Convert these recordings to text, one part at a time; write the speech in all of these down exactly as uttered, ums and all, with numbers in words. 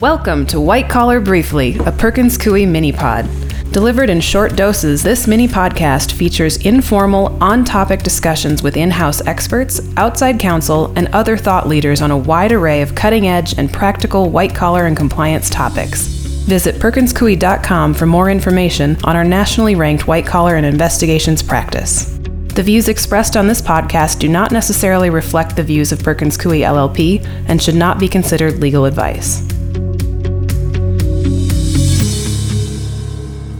Welcome to White Collar Briefly, a Perkins Coie mini-pod. Delivered in short doses, this mini-podcast features informal, on-topic discussions with in-house experts, outside counsel, and other thought leaders on a wide array of cutting-edge and practical white-collar and compliance topics. Visit perkins coie dot com for more information on our nationally ranked white-collar and investigations practice. The views expressed on this podcast do not necessarily reflect the views of Perkins Coie L L P and should not be considered legal advice.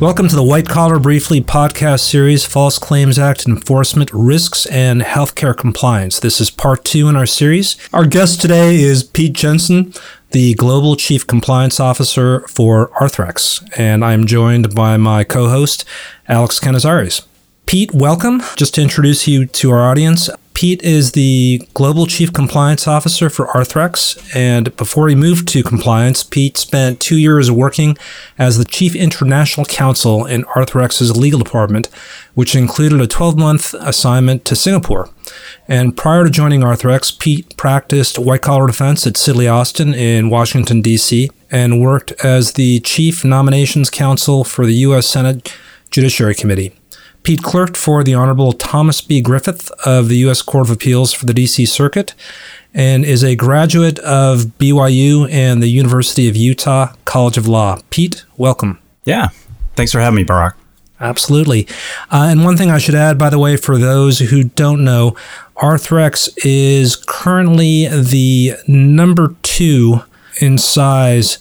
Welcome to the White Collar Briefly podcast series, False Claims Act Enforcement Risks and Healthcare Compliance. This is part two in our series. Our guest today is Pete Jensen, the Global Chief Compliance Officer for Arthrex, and I'm joined by my co-host, Alex Canizares. Pete, welcome. Just to introduce you to our audience, Pete is the Global Chief Compliance Officer for Arthrex, and before he moved to compliance, Pete spent two years working as the Chief International Counsel in Arthrex's legal department, which included a twelve-month assignment to Singapore. And prior to joining Arthrex, Pete practiced white-collar defense at Sidley Austin in Washington, D C, and worked as the Chief Nominations Counsel for the U S Senate Judiciary Committee. Pete clerked for the Honorable Thomas B. Griffith of the U S Court of Appeals for the D C Circuit and is a graduate of B Y U and the University of Utah College of Law. Pete, welcome. Yeah. Thanks for having me, Barak. Absolutely. Uh, and one thing I should add, by the way, for those who don't know, Arthrex is currently the number two in size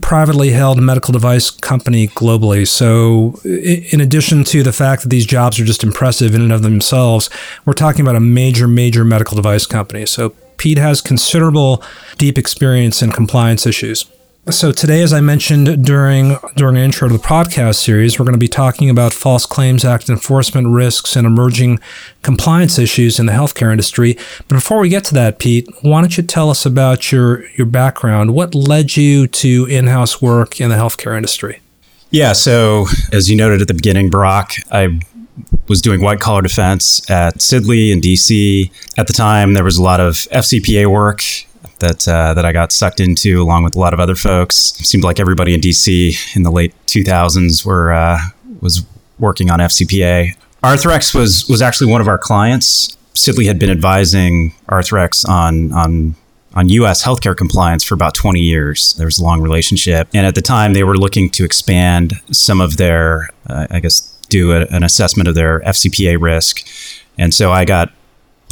privately held medical device company globally. So in addition to the fact that these jobs are just impressive in and of themselves, we're talking about a major, major medical device company. So Pete has considerable deep experience in compliance issues. So today, as I mentioned during during an intro to the podcast series, we're going to be talking about False Claims Act enforcement risks and emerging compliance issues in the healthcare industry. But before we get to that, Pete, why don't you tell us about your, your background? What led you to in-house work in the healthcare industry? Yeah, so as you noted at the beginning, Barak, I was doing white-collar defense at Sidley in D C. At the time, there was a lot of F C P A work that uh, that I got sucked into along with a lot of other folks. It seemed like everybody in D C in the late two thousands were uh, was working on F C P A. Arthrex was was actually one of our clients. Sidley had been advising Arthrex on on on U S healthcare compliance for about twenty years. There was a long relationship. And at the time, they were looking to expand some of their, uh, I guess, do a, an assessment of their F C P A risk. And so I got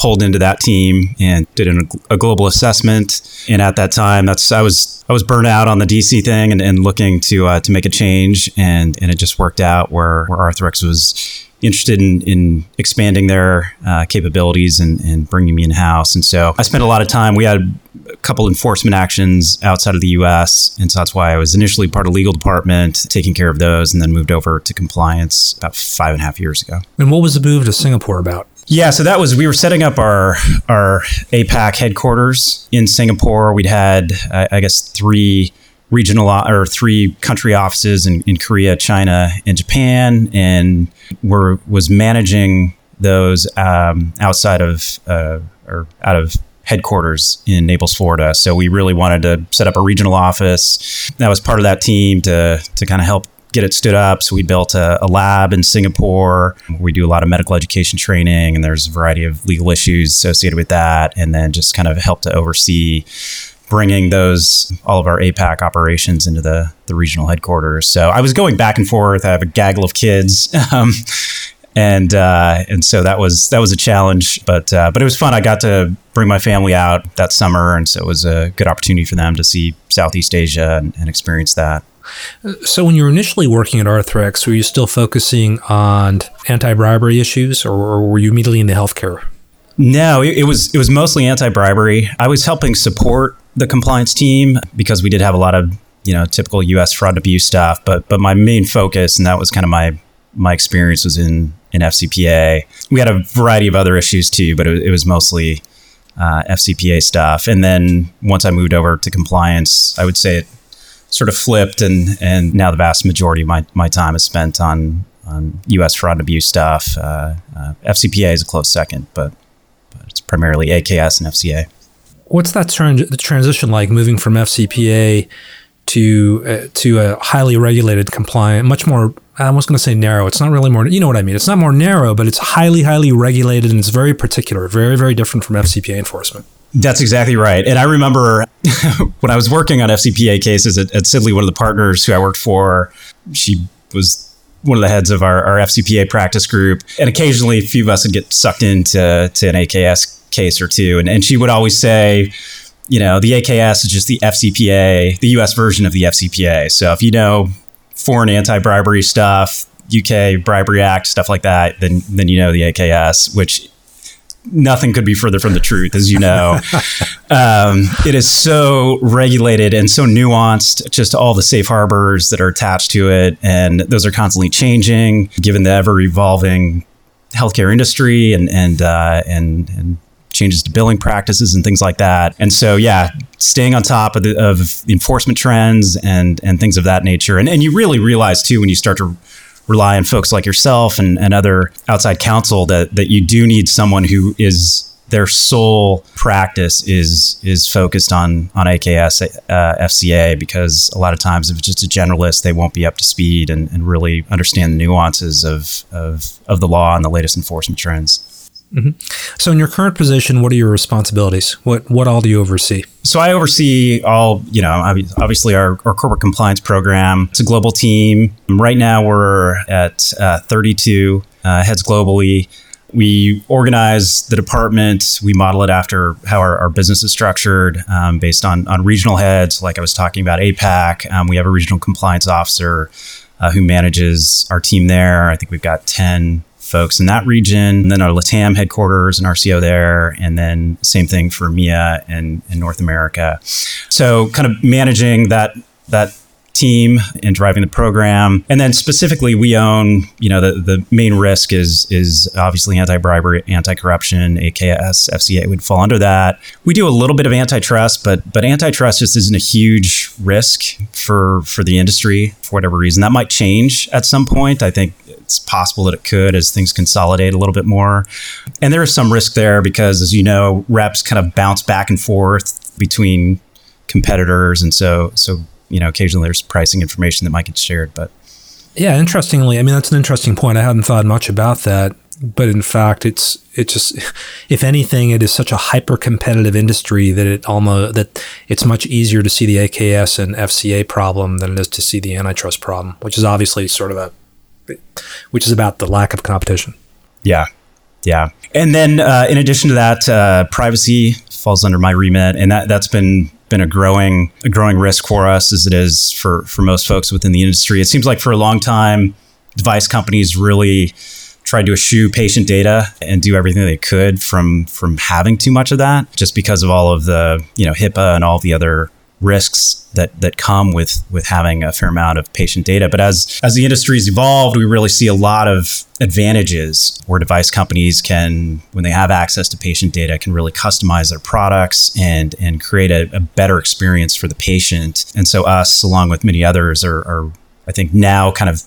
pulled into that team and did an, a global assessment. And at that time, that's I was I was burnt out on the D C thing and, and looking to uh, to make a change. And and it just worked out where, where Arthrex was interested in, in expanding their uh, capabilities and, and bringing me in-house. And so I spent a lot of time. We had a couple enforcement actions outside of the U S. And so that's why I was initially part of legal department, taking care of those, and then moved over to compliance about five and a half years ago. And what was the move to Singapore about? Yeah, so that was, we were setting up our our APAC headquarters in Singapore. We'd had, uh, I guess, three regional or three country offices in, in Korea, China, and Japan, and were was managing those um, outside of uh, or out of headquarters in Naples, Florida. So we really wanted to set up a regional office. That was part of that team to to kind of help get it stood up. So we built a, a lab in Singapore. We do a lot of medical education training, and there's a variety of legal issues associated with that. And then just kind of help to oversee bringing those, all of our APAC operations into the, the regional headquarters. So I was going back and forth. I have a gaggle of kids. Um, and uh, and so that was that was a challenge, but uh, but it was fun. I got to bring my family out that summer. And so it was a good opportunity for them to see Southeast Asia and, and experience that. So when you were initially working at Arthrex, were you still focusing on anti-bribery issues, or, or were you immediately into healthcare? No, it, it was it was mostly anti-bribery. I was helping support the compliance team because we did have a lot of, you know, typical U S fraud and abuse stuff. But but my main focus, and that was kind of my my experience, was in, in F C P A. We had a variety of other issues too, but it, it was mostly uh, F C P A stuff. And then once I moved over to compliance, I would say it sort of flipped, and and now the vast majority of my, my time is spent on, on U S fraud and abuse stuff. Uh, uh, F C P A is a close second, but, but it's primarily A K S and F C A. What's that tran- the transition like, moving from F C P A to uh, to a highly regulated, compliant, much more, I was going to say narrow. It's not really more, you know what I mean. It's not more narrow, but it's highly, highly regulated, and it's very particular, very, very different from F C P A enforcement. That's exactly right. And I remember when I was working on F C P A cases at, at Sidley, one of the partners who I worked for, she was one of the heads of our, our F C P A practice group. And occasionally a few of us would get sucked into to an A K S case or two. And, and she would always say, you know, the A K S is just the F C P A, the U S version of the F C P A. So if you know foreign anti-bribery stuff, U K Bribery Act, stuff like that, then then you know the A K S, which nothing could be further from the truth, as you know. um, it is so regulated and so nuanced, just all the safe harbors that are attached to it. And those are constantly changing, given the ever-evolving healthcare industry and and uh, and and changes to billing practices and things like that. And so, yeah, staying on top of the of enforcement trends and and things of that nature. And, and you really realize, too, when you start to rely on folks like yourself and, and other outside counsel that that you do need someone who is, their sole practice is is focused on on A K S, uh, F C A, because a lot of times if it's just a generalist, they won't be up to speed and, and really understand the nuances of, of, of the law and the latest enforcement trends. Mm-hmm. So in your current position, what are your responsibilities? What what all do you oversee? So I oversee all, you know, obviously our, our corporate compliance program. It's a global team. Right now we're at uh, thirty-two uh, heads globally. We organize the department. We model it after how our, our business is structured um, based on, on regional heads. Like I was talking about A PAC, um, we have a regional compliance officer uh, who manages our team there. I think we've got ten folks in that region, and then our LATAM headquarters and our C O there, and then same thing for M I A and, and North America. So kind of managing that that team and driving the program. And then specifically we own, you know, the, the main risk is is obviously anti-bribery, anti-corruption, A K S, F C A would fall under that. We do a little bit of antitrust, but but antitrust just isn't a huge risk for for the industry for whatever reason. That might change at some point. I think it's possible that it could as things consolidate a little bit more. And there is some risk there because, as you know, reps kind of bounce back and forth between competitors. And so, so you know, occasionally there's pricing information that might get shared. But yeah, interestingly, I mean, that's an interesting point. I hadn't thought much about that. But in fact, it's it's just, if anything, it is such a hyper-competitive industry that it almost that it's much easier to see the A K S and F C A problem than it is to see the antitrust problem, which is obviously sort of a which is about the lack of competition. Yeah. Yeah. And then uh, in addition to that, uh, privacy falls under my remit. And that, that's been been a growing a growing risk for us, as it is for, for most folks within the industry. It seems like for a long time, device companies really tried to eschew patient data and do everything they could from from having too much of that, just because of all of the, you know, HIPAA and all the other risks that that come with with having a fair amount of patient data. But as as the industry's evolved, we really see a lot of advantages where device companies can, when they have access to patient data, can really customize their products and and create a, a better experience for the patient. And so us, along with many others, are, are I think now kind of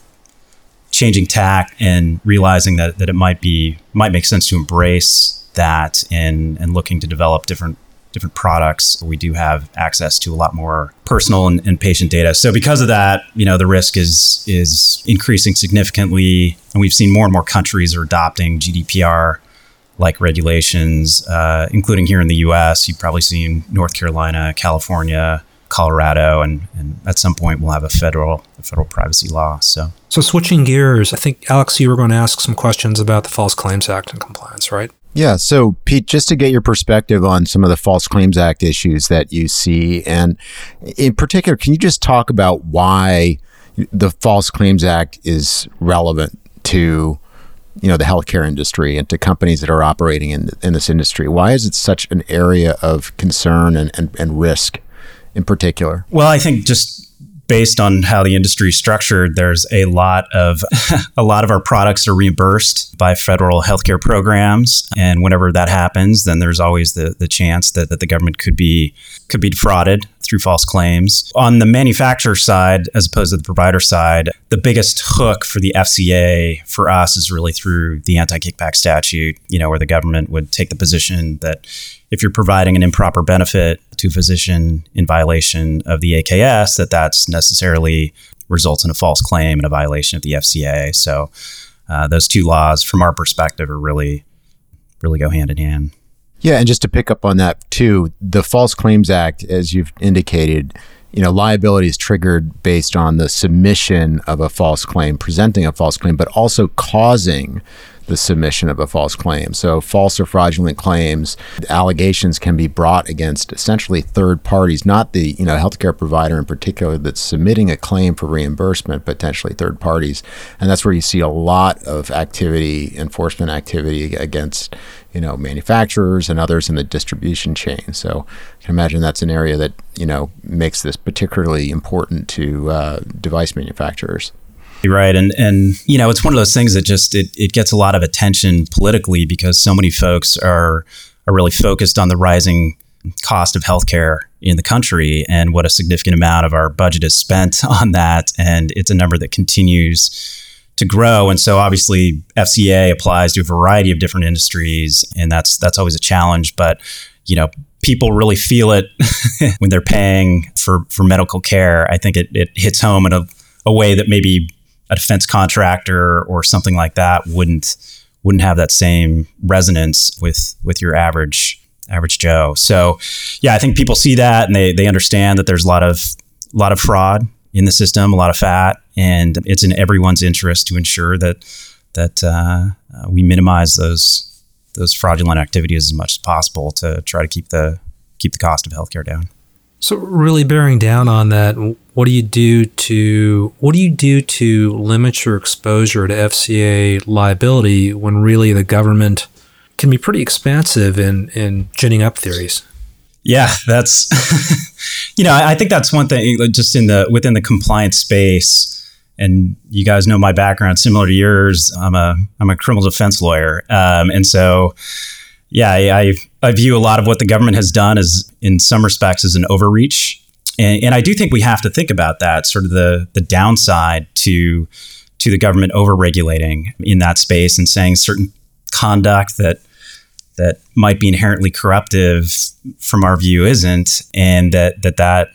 changing tack and realizing that that it might be might make sense to embrace that and and looking to develop different different products. We do have access to a lot more personal and, and patient data. So because of that, you know, the risk is is increasing significantly. And we've seen more and more countries are adopting G D P R-like regulations, uh, including here in the U S. You've probably seen North Carolina, California, Colorado, and, and at some point we'll have a federal a federal privacy law. So so switching gears, I think, Alex, you were going to ask some questions about the False Claims Act and compliance, right? Yeah. So, Pete, just to get your perspective on some of the False Claims Act issues that you see, and in particular, can you just talk about why the False Claims Act is relevant to, you know, the healthcare industry and to companies that are operating in in this industry? Why is it such an area of concern and, and, and risk in particular? Well, I think just based on how the industry is structured, there's a lot of a lot of our products are reimbursed by federal healthcare programs. And whenever that happens, then there's always the, the chance that, that the government could be could be defrauded through false claims. On the manufacturer side, as opposed to the provider side, the biggest hook for the F C A for us is really through the anti-kickback statute, you know, where the government would take the position that if you're providing an improper benefit to a physician in violation of the A K S, that that's necessarily results in a false claim and a violation of the F C A. So uh, those two laws, from our perspective, are really, really go hand in hand. Yeah, and just to pick up on that too, the False Claims Act, as you've indicated, you know, liability is triggered based on the submission of a false claim, presenting a false claim, but also causing the submission of a false claim. So false or fraudulent claims, allegations can be brought against essentially third parties, not the, you know, healthcare provider in particular that's submitting a claim for reimbursement, potentially third parties. And that's where you see a lot of activity, enforcement activity against, you know, manufacturers and others in the distribution chain. So I can imagine that's an area that, you know, makes this particularly important to uh, device manufacturers. Right. And, and you know, it's one of those things that just, it, it gets a lot of attention politically because so many folks are are really focused on the rising cost of healthcare in the country and what a significant amount of our budget is spent on that. And it's a number that continues to grow. And so obviously F C A applies to a variety of different industries, and that's that's always a challenge. But, you know, people really feel it when they're paying for, for medical care. I think it, it hits home in a, a way that maybe a defense contractor or something like that wouldn't wouldn't have that same resonance with with your average average Joe. So, yeah, I think people see that and they they understand that there's a lot of a lot of fraud in the system, a lot of fat, and it's in everyone's interest to ensure that that uh, we minimize those those fraudulent activities as much as possible to try to keep the keep the cost of healthcare down. So really bearing down on that, what do you do to what do you do to limit your exposure to F C A liability when really the government can be pretty expansive in, in ginning up theories? Yeah, that's you know, I think that's one thing just in the within the compliance space, and you guys know my background similar to yours. I'm a I'm a criminal defense lawyer. Um, and so yeah, I, I view a lot of what the government has done as, in some respects, as an overreach. And, and I do think we have to think about that, sort of the the downside to to the government overregulating in that space and saying certain conduct that that might be inherently corruptive, from our view, isn't, and that that, that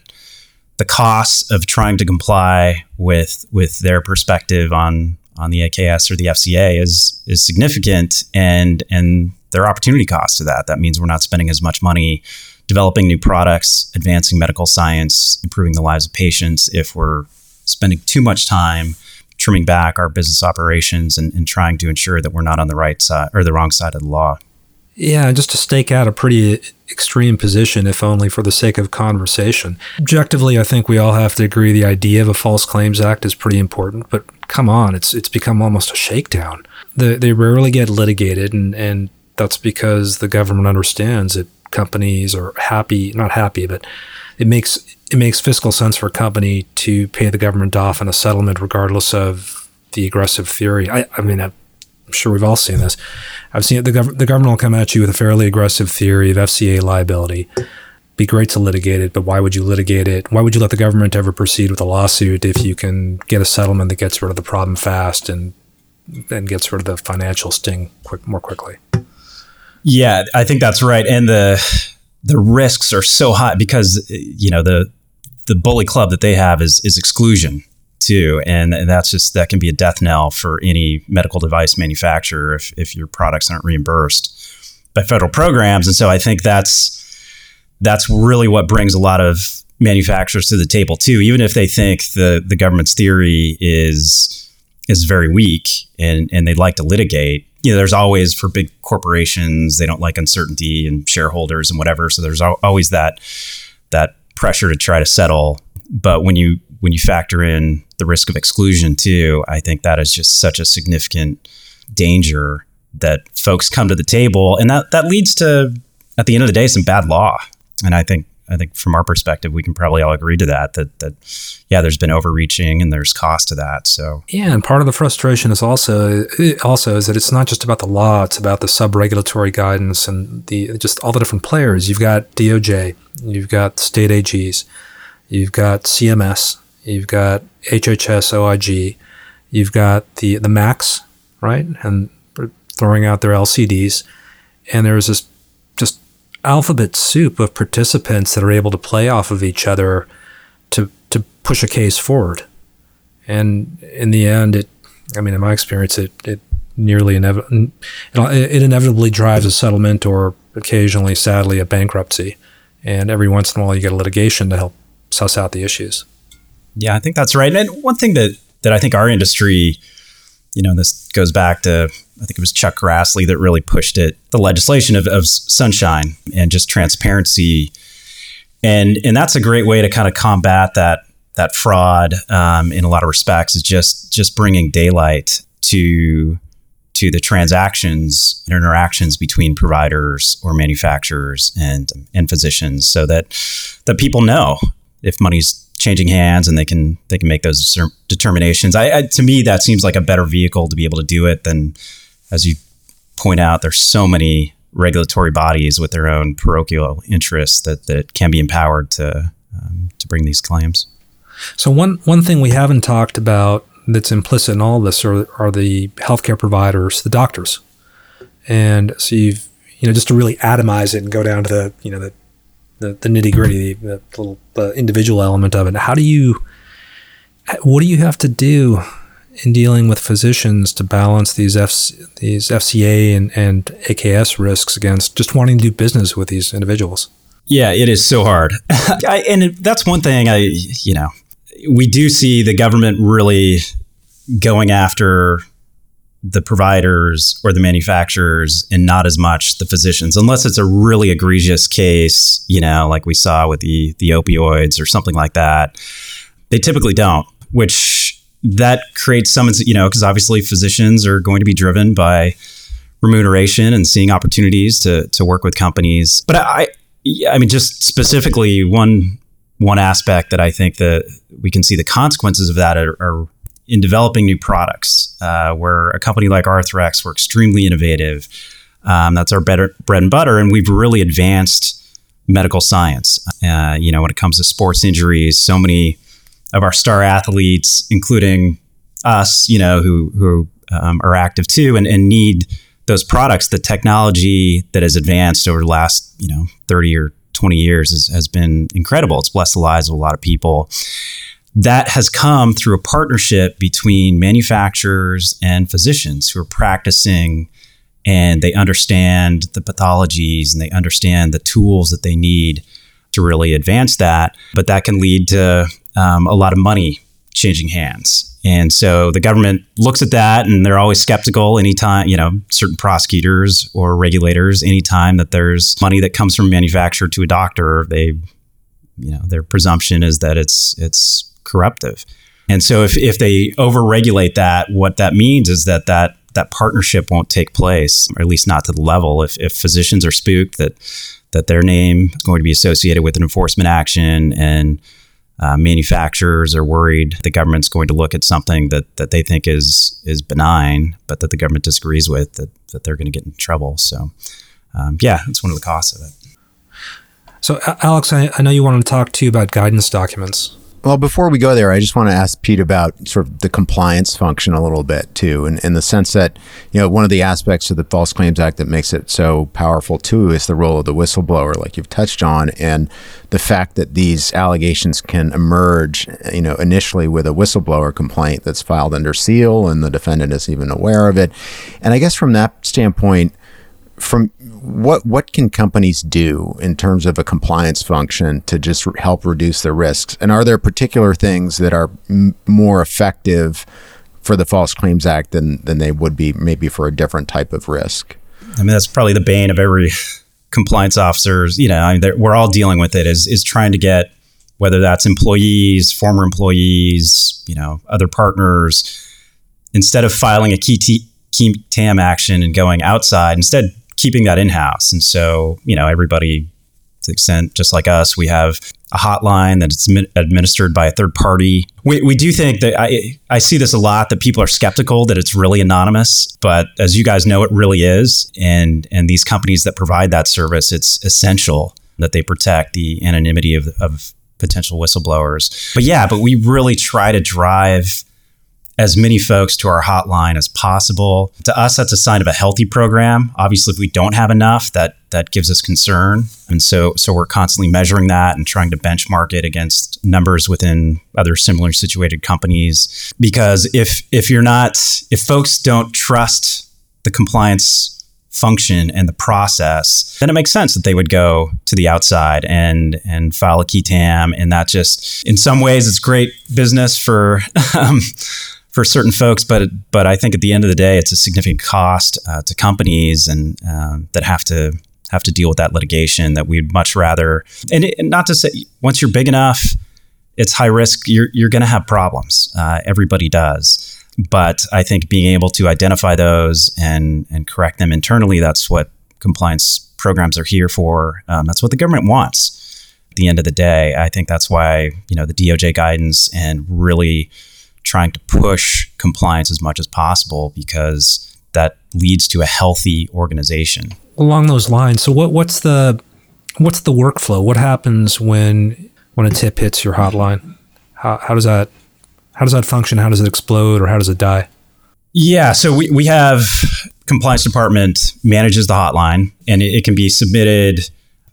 the costs of trying to comply with with their perspective on on the A K S or the F C A is is significant, and and there are opportunity costs to that. That means we're not spending as much money developing new products, advancing medical science, improving the lives of patients if we're spending too much time trimming back our business operations and, and trying to ensure that we're not on the right side or the wrong side of the law. Yeah, just to stake out a pretty extreme position, if only for the sake of conversation. Objectively, I think we all have to agree the idea of a False Claims Act is pretty important, but come on, it's it's become almost a shakedown. They, they rarely get litigated, and, and that's because the government understands that companies are happy, not happy, but it makes it makes fiscal sense for a company to pay the government off in a settlement regardless of the aggressive theory. I, I mean, I'm sure we've all seen this. I've seen it. The, gov- the government will come at you with a fairly aggressive theory of F C A liability. Be great to litigate it, but why would you litigate it? Why would you let the government ever proceed with a lawsuit if you can get a settlement that gets rid of the problem fast and, and gets rid of the financial sting quick, more quickly? Yeah, I think that's right. And the the risks are so high because, you know, the the bully club that they have is is exclusion too. And, and that's just, that can be a death knell for any medical device manufacturer if, if your products aren't reimbursed by federal programs. And so I think that's that's really what brings a lot of manufacturers to the table too, even if they think the, the government's theory is is very weak and, and they'd like to litigate. You know, there's always, for big corporations, they don't like uncertainty and shareholders and whatever. So there's al- always that that pressure to try to settle. But when you when you factor in the risk of exclusion too, I think that is just such a significant danger that folks come to the table, and that that leads to, at the end of the day, some bad law. And I think I think from our perspective, we can probably all agree to that, that, that yeah, there's been overreaching and there's cost to that. So yeah, and part of the frustration is also also is that it's not just about the law, it's about the sub-regulatory guidance and the just all the different players. You've got D O J, you've got state A Gs, you've got C M S, you've got H H S O I G, you've got the, the M A Cs, right? And throwing out their L C Ds. And there's this just alphabet soup of participants that are able to play off of each other to to push a case forward. And in the end, it, I mean, in my experience, it, it nearly inev- it inevitably drives a settlement or occasionally, sadly, a bankruptcy. And every once in a while, you get a litigation to help suss out the issues. Yeah, I think that's right. And one thing that, that I think our industry, you know, this goes back to, I think it was Chuck Grassley that really pushed it, the legislation of, of sunshine and just transparency. And and that's a great way to kind of combat that that fraud um, in a lot of respects, is just just bringing daylight to to the transactions and interactions between providers or manufacturers and and physicians, so that that people know if money's changing hands, and they can they can make those determinations. I, I to me, that seems like a better vehicle to be able to do it than, as you point out, there's so many regulatory bodies with their own parochial interests that that can be empowered to um, to bring these claims. So one one thing we haven't talked about that's implicit in all this are are the healthcare providers, the doctors, and so you've you know just to really atomize it and go down to the you know the. The, the nitty-gritty, the, the little the individual element of it. How do you, what do you have to do in dealing with physicians to balance these F, these F C A and, and A K S risks against just wanting to do business with these individuals? Yeah, it is so hard. I, and that's one thing I, you know, we do see the government really going after the providers or the manufacturers and not as much the physicians, unless it's a really egregious case, you know, like we saw with the the opioids or something like that. They typically don't, which that creates some, you know, because obviously physicians are going to be driven by remuneration and seeing opportunities to to work with companies. But I, I mean, just specifically one one aspect that I think that we can see the consequences of that are, are in developing new products, uh, where a company like Arthrex, we're extremely innovative. Um, that's our better bread and butter. And we've really advanced medical science. Uh, you know, when it comes to sports injuries, so many of our star athletes, including us, you know, who, who um, are active too and, and need those products. The technology that has advanced over the last, you know, thirty or twenty years has, has been incredible. It's blessed the lives of a lot of people. That has come through a partnership between manufacturers and physicians who are practicing, and they understand the pathologies and they understand the tools that they need to really advance that. But that can lead to um, a lot of money changing hands. And so the government looks at that and they're always skeptical anytime, you know, certain prosecutors or regulators, anytime that there's money that comes from a manufacturer to a doctor, they, you know, their presumption is that it's, it's, corruptive. And so if, if they overregulate that, what that means is that, that that partnership won't take place, or at least not to the level. If if physicians are spooked that that their name is going to be associated with an enforcement action, and uh, manufacturers are worried the government's going to look at something that, that they think is is benign, but that the government disagrees with, that, that they're going to get in trouble. So um, yeah, that's one of the costs of it. So Alex, I, I know you wanted to talk to you about guidance documents. Well, before we go there, I just want to ask Pete about sort of the compliance function a little bit too, and in, in the sense that, you know, one of the aspects of the False Claims Act that makes it so powerful too is the role of the whistleblower, like you've touched on, and the fact that these allegations can emerge, you know, initially with a whistleblower complaint that's filed under seal and the defendant isn't even aware of it. And I guess from that standpoint, from what what can companies do in terms of a compliance function to just r- help reduce their risks? And are there particular things that are m- more effective for the False Claims Act than than they would be maybe for a different type of risk? I mean, that's probably the bane of every compliance officer's, you know, I mean, we're all dealing with it, is is trying to get, whether that's employees, former employees, you know, other partners, instead of filing a key, t- key TAM action and going outside, instead keeping that in-house. And so, you know, everybody to the extent, just like us, we have a hotline that's administered by a third party. We we do think that I I see this a lot, that people are skeptical that it's really anonymous, but as you guys know, it really is. And and these companies that provide that service, it's essential that they protect the anonymity of of potential whistleblowers. But yeah, but we really try to drive as many folks to our hotline as possible. To us, that's a sign of a healthy program. Obviously, if we don't have enough, that that gives us concern. And so so we're constantly measuring that and trying to benchmark it against numbers within other similar situated companies. Because if if you're not, if folks don't trust the compliance function and the process, then it makes sense that they would go to the outside and and file a key tam. And that just, in some ways, it's great business for um, for certain folks, but but I think at the end of the day, it's a significant cost uh, to companies and um, that have to have to deal with that litigation. That we'd much rather, and, it, and not to say once you're big enough, it's high risk. You're you're going to have problems. Uh, everybody does. But I think being able to identify those and and correct them internally, that's what compliance programs are here for. Um, that's what the government wants. At the end of the day, I think that's why, you know, the D O J guidance and really trying to push compliance as much as possible, because that leads to a healthy organization. Along those lines, so what what's the what's the workflow? What happens when when a tip hits your hotline? How how does that How does that function? How does it explode, or how does it die? Yeah, so we, we have compliance department manages the hotline, and it, it can be submitted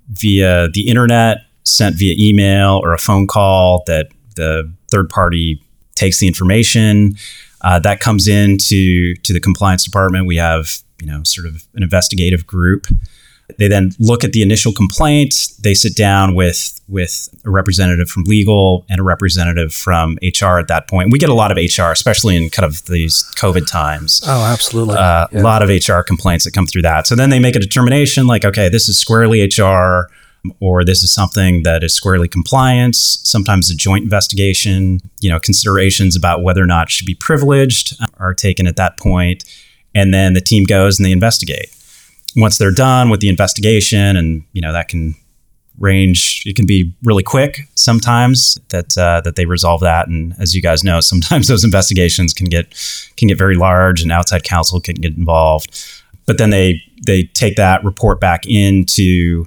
via the internet, sent via email, or a phone call that the third party takes the information. Uh, that comes into to the compliance department. We have, you know, sort of an investigative group. They then look at the initial complaint. They sit down with with a representative from legal and a representative from H R at that point. We get a lot of H R, especially in kind of these COVID times. Oh, absolutely. Uh, yeah. A lot of H R complaints that come through that. So then they make a determination like, okay, this is squarely H R, or this is something that is squarely compliance. Sometimes a joint investigation, you know, considerations about whether or not it should be privileged are taken at that point. And then the team goes and they investigate. Once they're done with the investigation, and you know that can range, it can be really quick sometimes that uh, that they resolve that. And as you guys know, sometimes those investigations can get can get very large, and outside counsel can get involved. But then they they take that report back into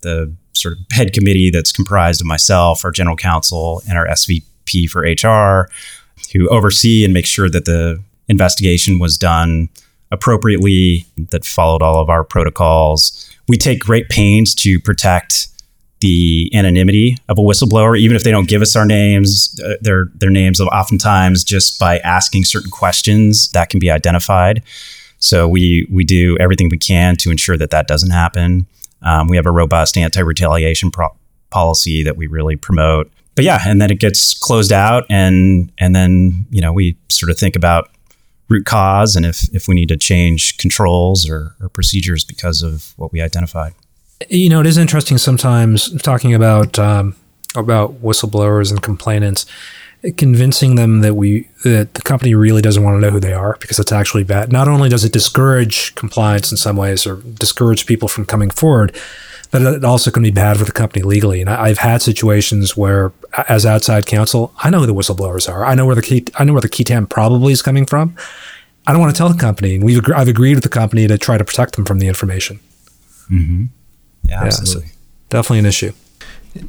the sort of head committee that's comprised of myself, our general counsel, and our S V P for H R, who oversee and make sure that the investigation was done appropriately, that followed all of our protocols. We take great pains to protect the anonymity of a whistleblower, even if they don't give us our names. Uh, their their names, oftentimes just by asking certain questions, that can be identified. So we we do everything we can to ensure that that doesn't happen. Um, we have a robust anti-retaliation pro- policy that we really promote. But yeah, and then it gets closed out, and and then you know we sort of think about root cause, and if if we need to change controls or, or procedures because of what we identified. You know, it is interesting sometimes talking about um, about whistleblowers and complainants, convincing them that we that the company really doesn't want to know who they are, because that's actually bad. Not only does it discourage compliance in some ways, or discourage people from coming forward, but it also can be bad for the company legally. And I, I've had situations where, as outside counsel, I know who the whistleblowers are. I know where the key, I know where the key tam probably is coming from. I don't want to tell the company. And we've I've agreed with the company to try to protect them from the information. Mm-hmm. Yeah, yeah, absolutely. So definitely an issue.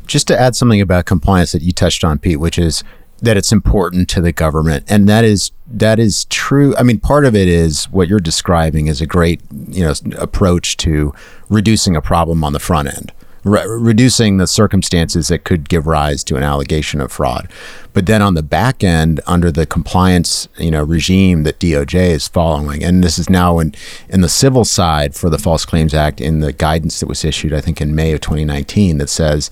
Just to add something about compliance that you touched on, Pete, which is that it's important to the government, and that is that is true. I mean, part of it is what you're describing is a great, you know, approach to reducing a problem on the front end, re- reducing the circumstances that could give rise to an allegation of fraud. But then on the back end, under the compliance, you know, regime that D O J is following, and this is now in in the civil side for the False Claims Act, in the guidance that was issued, I think, in May of twenty nineteen, that says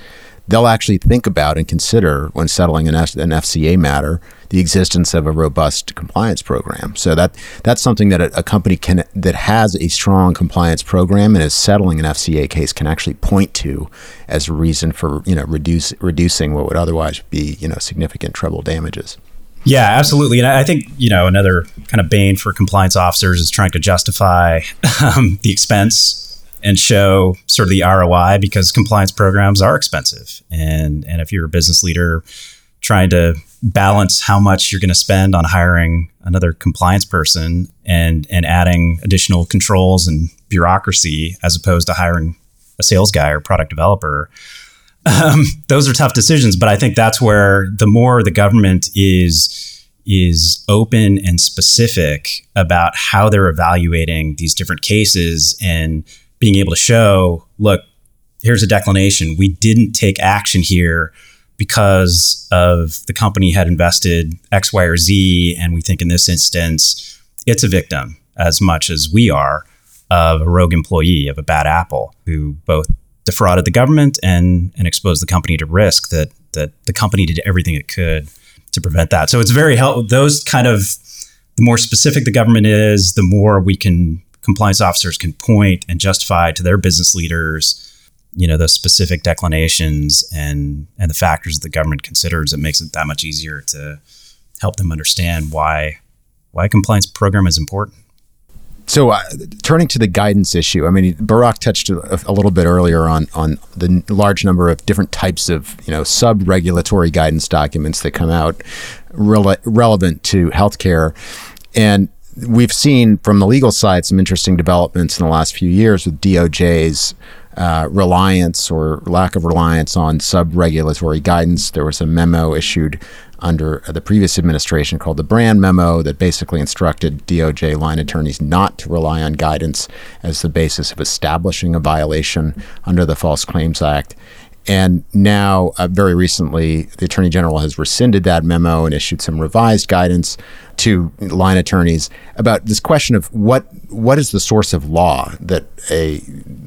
they'll actually think about and consider, when settling an, F- an F C A matter, the existence of a robust compliance program. So that that's something that a, a company can that has a strong compliance program and is settling an F C A case can actually point to as a reason for, you know, reduce reducing what would otherwise be, you know, significant treble damages. Yeah, absolutely. And I think, you know, another kind of bane for compliance officers is trying to justify um, the expense and show sort of the R O I, because compliance programs are expensive. And, and if you're a business leader trying to balance how much you're going to spend on hiring another compliance person and, and adding additional controls and bureaucracy as opposed to hiring a sales guy or product developer, um, those are tough decisions. But I think that's where the more the government is is open and specific about how they're evaluating these different cases and being able to show, look, here's a declination. We didn't take action here because of the company had invested X, Y, or Z. And we think in this instance, it's a victim as much as we are of a rogue employee, of a bad apple who both defrauded the government and, and exposed the company to risk that, that the company did everything it could to prevent that. So it's very helpful. Those kind of, the more specific the government is, the more we can, compliance officers can point and justify to their business leaders, you know, those specific declinations and, and the factors that the government considers. It makes it that much easier to help them understand why, why a compliance program is important. So uh, turning to the guidance issue, I mean, Barak touched a, a little bit earlier on on the large number of different types of, you know, sub-regulatory guidance documents that come out rele- relevant to healthcare. And we've seen from the legal side some interesting developments in the last few years with D O J's uh, reliance or lack of reliance on sub-regulatory guidance. There was a memo issued under the previous administration called the Brand Memo that basically instructed D O J line attorneys not to rely on guidance as the basis of establishing a violation under the False Claims Act. And now, uh, very recently, the Attorney General has rescinded that memo and issued some revised guidance to line attorneys about this question of what what is the source of law that a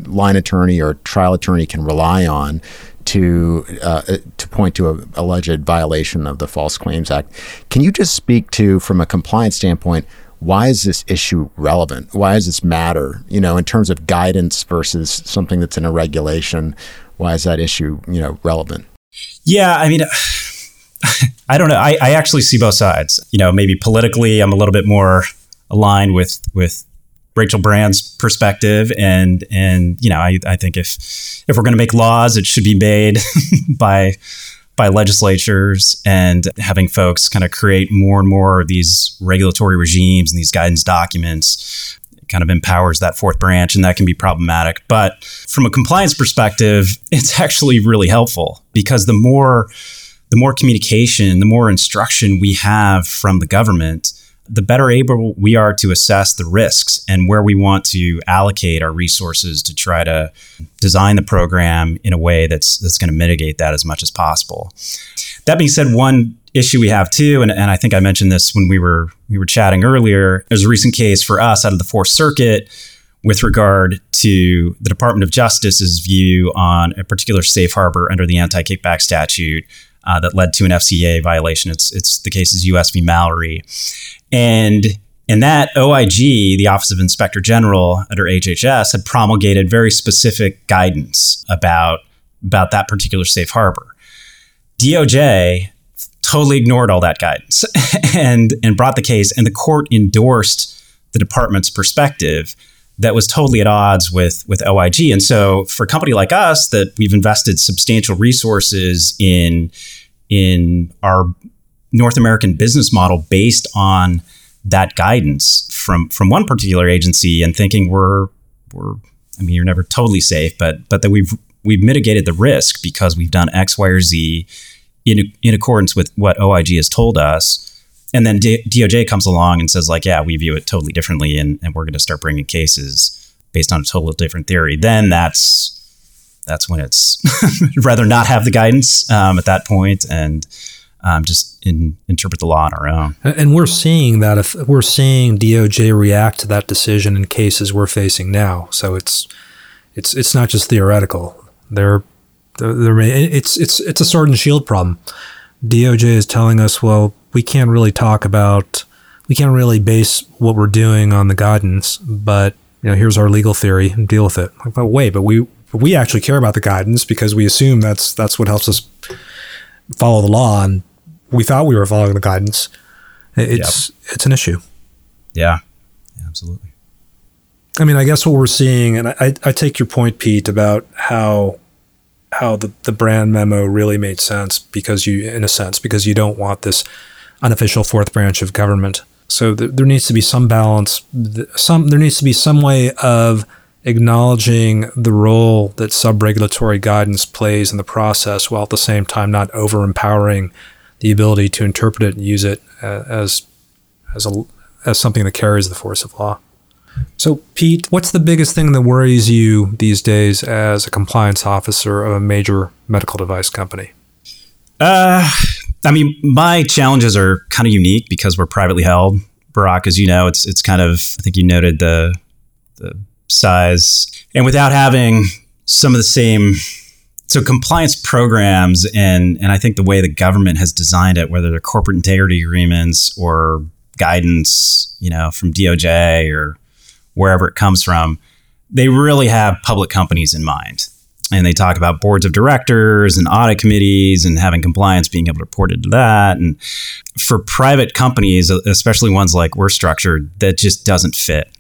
line attorney or trial attorney can rely on to uh, to point to an alleged violation of the False Claims Act. Can you just speak to, from a compliance standpoint, why is this issue relevant? Why does this matter? You know, in terms of guidance versus something that's in a regulation, why is that issue, you know, relevant? Yeah, I mean, I don't know. I, I actually see both sides. You know, maybe politically, I'm a little bit more aligned with with. Rachel Brand's perspective, and and you know, I, I think if if we're going to make laws, it should be made by by legislatures, and having folks kind of create more and more of these regulatory regimes and these guidance documents kind of empowers that fourth branch, and that can be problematic. But from a compliance perspective, it's actually really helpful, because the more the more communication, the more instruction we have from the government, the better able we are to assess the risks and where we want to allocate our resources to try to design the program in a way that's that's going to mitigate that as much as possible. That being said, one issue we have too, and, and I think I mentioned this when we were we were chatting earlier, there's a recent case for us out of the Fourth Circuit with regard to the Department of Justice's view on a particular safe harbor under the anti-kickback statute uh, that led to an F C A violation. It's it's the case is U S v. Mallory. And in that, O I G, the Office of Inspector General under H H S, had promulgated very specific guidance about, about that particular safe harbor. D O J totally ignored all that guidance and, and brought the case, and the court endorsed the department's perspective that was totally at odds with, with O I G. And so for a company like us that we've invested substantial resources in, in our North American business model based on that guidance from, from one particular agency, and thinking we're we're I mean, you're never totally safe, but but that we've we've mitigated the risk because we've done X, Y, or Z in in accordance with what O I G has told us. And then D- DOJ comes along and says, like, yeah, we view it totally differently, and, and we're going to start bringing cases based on a totally different theory. Then that's that's when it's rather not have the guidance um, at that point, and Um, just in, interpret the law on our own. And we're seeing that if we're seeing D O J react to that decision in cases we're facing now. So it's it's it's not just theoretical. There, there it's it's it's a sword and shield problem. D O J is telling us, well, we can't really talk about, we can't really base what we're doing on the guidance, but you know, here's our legal theory and deal with it. Like, but wait, but we but we actually care about the guidance because we assume that's that's what helps us follow the law, and we thought we were following the guidance. It's yep. It's an issue. Yeah, absolutely. I mean, I guess what we're seeing, and I, I take your point, Pete, about how how the, the brand memo really made sense because you, in a sense, because you don't want this unofficial fourth branch of government. So th- there needs to be some balance. Th- some there needs to be some way of acknowledging the role that sub-regulatory guidance plays in the process, while at the same time not over-empowering the ability to interpret it and use it uh, as as a as something that carries the force of law. So, Pete, what's the biggest thing that worries you these days as a compliance officer of a major medical device company? Uh, I mean, my challenges are kind of unique because we're privately held. Barack, as you know, it's it's kind of, I think you noted the the size. And without having some of the same, so compliance programs and, and I think the way the government has designed it, whether they're corporate integrity agreements or guidance, you know, from D O J or wherever it comes from, they really have public companies in mind. And they talk about boards of directors and audit committees and having compliance being able to report into that. And for private companies, especially ones like we're structured, that just doesn't fit.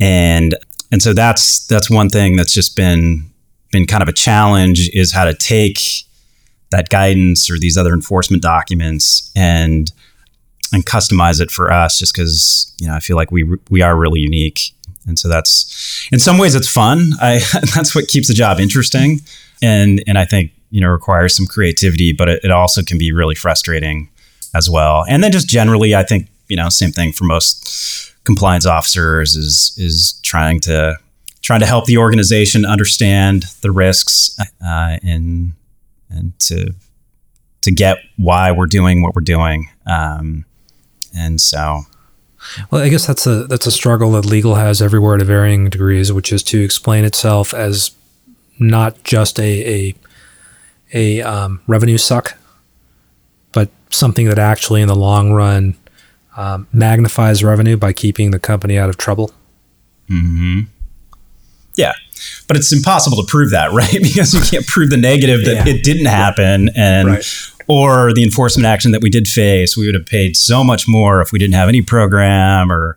And and so that's that's one thing that's just been been kind of a challenge, is how to take that guidance or these other enforcement documents and and customize it for us, just because, you know, I feel like we we are really unique. And so that's, in some ways, it's fun. I that's what keeps the job interesting, and and I think, you know, requires some creativity, but it, it also can be really frustrating as well. And then just generally, I think, you know, same thing for most compliance officers is is trying to trying to help the organization understand the risks uh, and and to to get why we're doing what we're doing. Um, And so, well, I guess that's a that's a struggle that legal has everywhere to varying degrees, which is to explain itself as not just a a, a um, revenue suck, but something that actually, in the long run, um, magnifies revenue by keeping the company out of trouble. Mm-hmm. Yeah, but it's impossible to prove that, right? Because you can't prove the negative that yeah. it didn't happen, and. Right. Or the enforcement action that we did face, we would have paid so much more if we didn't have any program, or,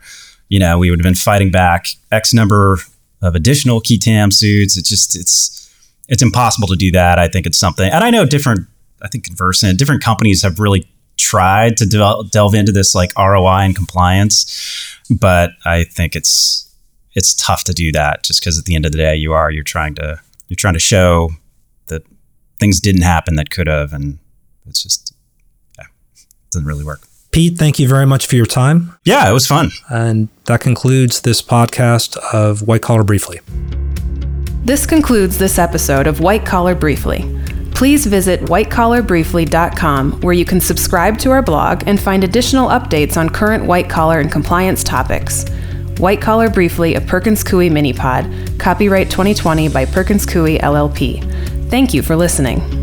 you know, we would have been fighting back X number of additional key tam suits. It's just, it's, it's impossible to do that. I think it's something, and I know different, I think conversant, different companies have really tried to develop, delve into this like R O I and compliance, but I think it's, it's tough to do that just because at the end of the day, you are, you're trying to, you're trying to show that things didn't happen that could have, and it's just, yeah, it doesn't really work. Pete, thank you very much for your time. Yeah, it was fun. And that concludes this podcast of White Collar Briefly. This concludes this episode of White Collar Briefly. Please visit white collar briefly dot com, where you can subscribe to our blog and find additional updates on current white collar and compliance topics. White Collar Briefly, a Perkins Coie mini pod, copyright twenty twenty by Perkins Coie L L P. Thank you for listening.